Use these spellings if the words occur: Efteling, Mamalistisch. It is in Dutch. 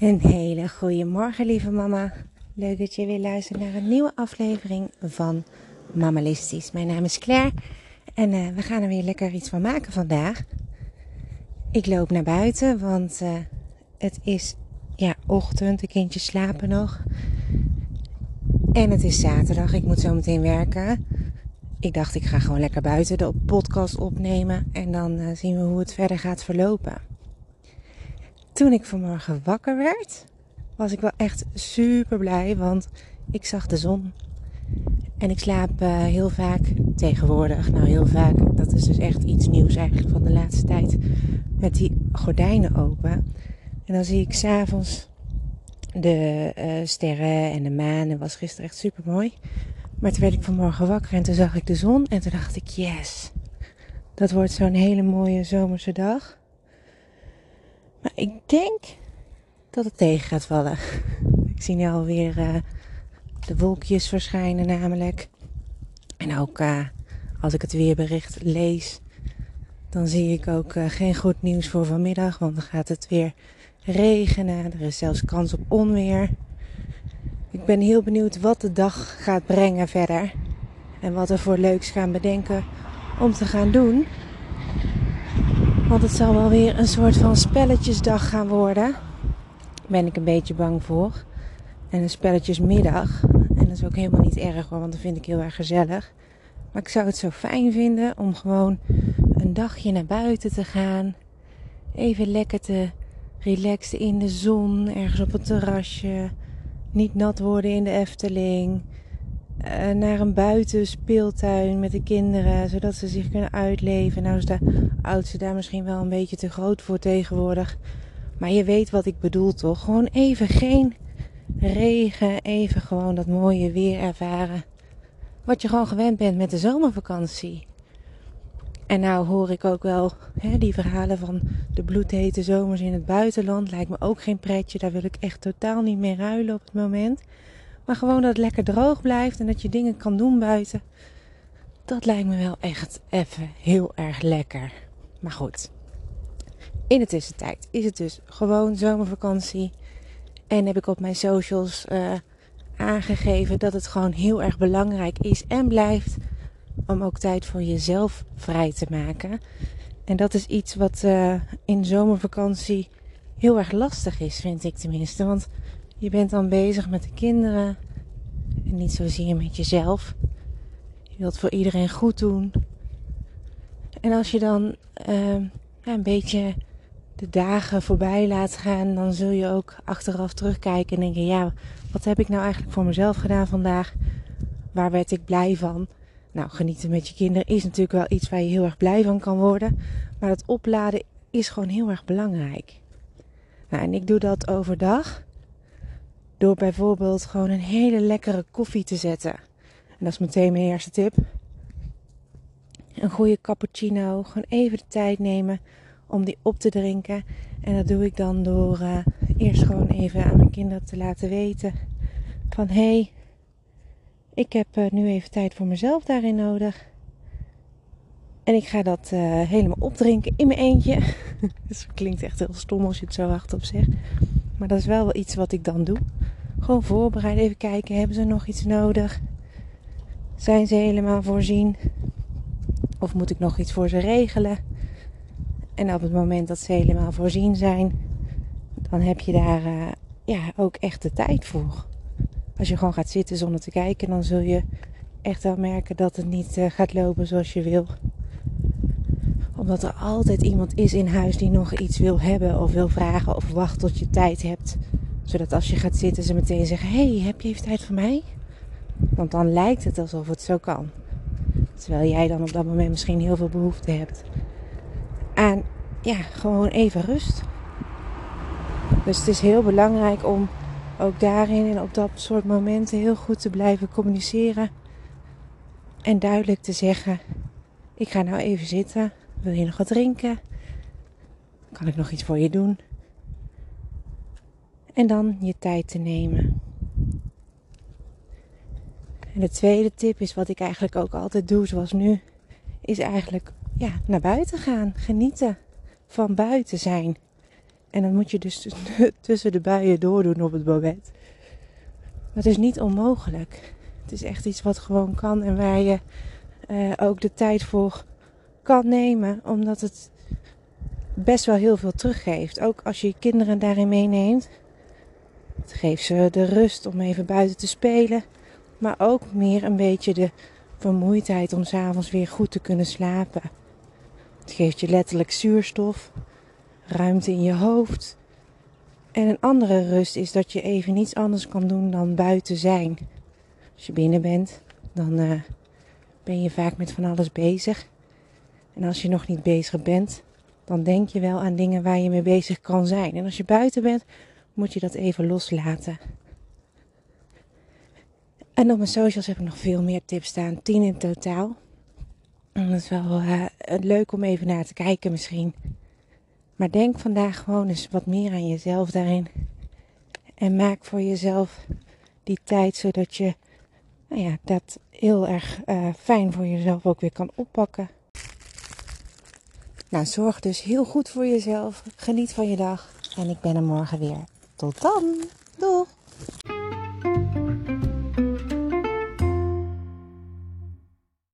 Een hele goede morgen, lieve mama. Leuk dat je weer luistert naar een nieuwe aflevering van Mamalistisch. Mijn naam is Claire en we gaan er weer lekker iets van maken vandaag. Ik loop naar buiten, want het is ochtend. De kindjes slapen nog. En het is zaterdag, ik moet zo meteen werken. Ik dacht, ik ga gewoon lekker buiten de podcast opnemen en dan zien we hoe het verder gaat verlopen. Toen ik vanmorgen wakker werd, was ik wel echt super blij, want ik zag de zon. En ik slaap heel vaak tegenwoordig. Nou, heel vaak. Dat is dus echt iets nieuws eigenlijk van de laatste tijd. Met die gordijnen open. En dan zie ik 's avonds de sterren en de maan. Het was gisteren echt super mooi. Maar toen werd ik vanmorgen wakker en toen zag ik de zon. En toen dacht ik, yes, dat wordt zo'n hele mooie zomerse dag. Maar ik denk dat het tegen gaat vallen. Ik zie nu alweer de wolkjes verschijnen namelijk. En ook als ik het weerbericht lees, dan zie ik ook geen goed nieuws voor vanmiddag. Want dan gaat het weer regenen. Er is zelfs kans op onweer. Ik ben heel benieuwd wat de dag gaat brengen verder. En wat we voor leuks gaan bedenken om te gaan doen. Want het zal wel weer een soort van spelletjesdag gaan worden. Ben ik een beetje bang voor. En een spelletjesmiddag. En dat is ook helemaal niet erg hoor, want dat vind ik heel erg gezellig. Maar ik zou het zo fijn vinden om gewoon een dagje naar buiten te gaan. Even lekker te relaxen in de zon, ergens op het terrasje. Niet nat worden in de Efteling. Naar een buitenspeeltuin met de kinderen, zodat ze zich kunnen uitleven. Nou is de oudste daar misschien wel een beetje te groot voor tegenwoordig. Maar je weet wat ik bedoel toch? Gewoon even geen regen, even gewoon dat mooie weer ervaren. Wat je gewoon gewend bent met de zomervakantie. En nou hoor ik ook wel die verhalen van de bloedhete zomers in het buitenland. Lijkt me ook geen pretje, daar wil ik echt totaal niet mee ruilen op het moment. Maar gewoon dat het lekker droog blijft en dat je dingen kan doen buiten. Dat lijkt me wel echt even heel erg lekker. Maar goed, in de tussentijd is het dus gewoon zomervakantie. En heb ik op mijn socials aangegeven dat het gewoon heel erg belangrijk is en blijft om ook tijd voor jezelf vrij te maken. En dat is iets wat in zomervakantie heel erg lastig is, vind ik tenminste. Want je bent dan bezig met de kinderen en niet zozeer met jezelf. Je wilt voor iedereen goed doen. En als je dan een beetje de dagen voorbij laat gaan, dan zul je ook achteraf terugkijken en denken, ja, wat heb ik nou eigenlijk voor mezelf gedaan vandaag? Waar werd ik blij van? Nou, genieten met je kinderen is natuurlijk wel iets waar je heel erg blij van kan worden. Maar dat opladen is gewoon heel erg belangrijk. Nou, en ik doe dat overdag. Door bijvoorbeeld gewoon een hele lekkere koffie te zetten. En dat is meteen mijn eerste tip. Een goede cappuccino. Gewoon even de tijd nemen om die op te drinken. En dat doe ik dan door eerst gewoon even aan mijn kinderen te laten weten. Van hey, ik heb nu even tijd voor mezelf daarin nodig. En ik ga dat helemaal opdrinken in mijn eentje. Dus dat klinkt echt heel stom als je het zo hardop zegt. Maar dat is wel iets wat ik dan doe. Gewoon voorbereiden, even kijken, hebben ze nog iets nodig? Zijn ze helemaal voorzien? Of moet ik nog iets voor ze regelen? En op het moment dat ze helemaal voorzien zijn, dan heb je daar ook echt de tijd voor. Als je gewoon gaat zitten zonder te kijken, dan zul je echt wel merken dat het niet gaat lopen zoals je wil. Omdat er altijd iemand is in huis die nog iets wil hebben of wil vragen of wacht tot je tijd hebt. Zodat als je gaat zitten ze meteen zeggen, hey, heb je even tijd voor mij? Want dan lijkt het alsof het zo kan. Terwijl jij dan op dat moment misschien heel veel behoefte hebt aan gewoon even rust. Dus het is heel belangrijk om ook daarin en op dat soort momenten heel goed te blijven communiceren. En duidelijk te zeggen, ik ga nou even zitten. Wil je nog wat drinken? Kan ik nog iets voor je doen? En dan je tijd te nemen. En de tweede tip is wat ik eigenlijk ook altijd doe zoals nu. Is eigenlijk naar buiten gaan. Genieten van buiten zijn. En dat moet je dus tussen de bijen doordoen op het babet. Dat is niet onmogelijk. Het is echt iets wat gewoon kan en waar je ook de tijd voor kan nemen. Omdat het best wel heel veel teruggeeft. Ook als je je kinderen daarin meeneemt. Het geeft ze de rust om even buiten te spelen. Maar ook meer een beetje de vermoeidheid om 's avonds weer goed te kunnen slapen. Het geeft je letterlijk zuurstof. Ruimte in je hoofd. En een andere rust is dat je even niets anders kan doen dan buiten zijn. Als je binnen bent, dan ben je vaak met van alles bezig. En als je nog niet bezig bent, dan denk je wel aan dingen waar je mee bezig kan zijn. En als je buiten bent, moet je dat even loslaten. En op mijn socials heb ik nog veel meer tips staan. 10 in totaal. En dat is wel leuk om even naar te kijken misschien. Maar denk vandaag gewoon eens wat meer aan jezelf daarin. En maak voor jezelf die tijd zodat je dat heel erg fijn voor jezelf ook weer kan oppakken. Nou, zorg dus heel goed voor jezelf. Geniet van je dag. En ik ben er morgen weer. Tot dan. Doeg!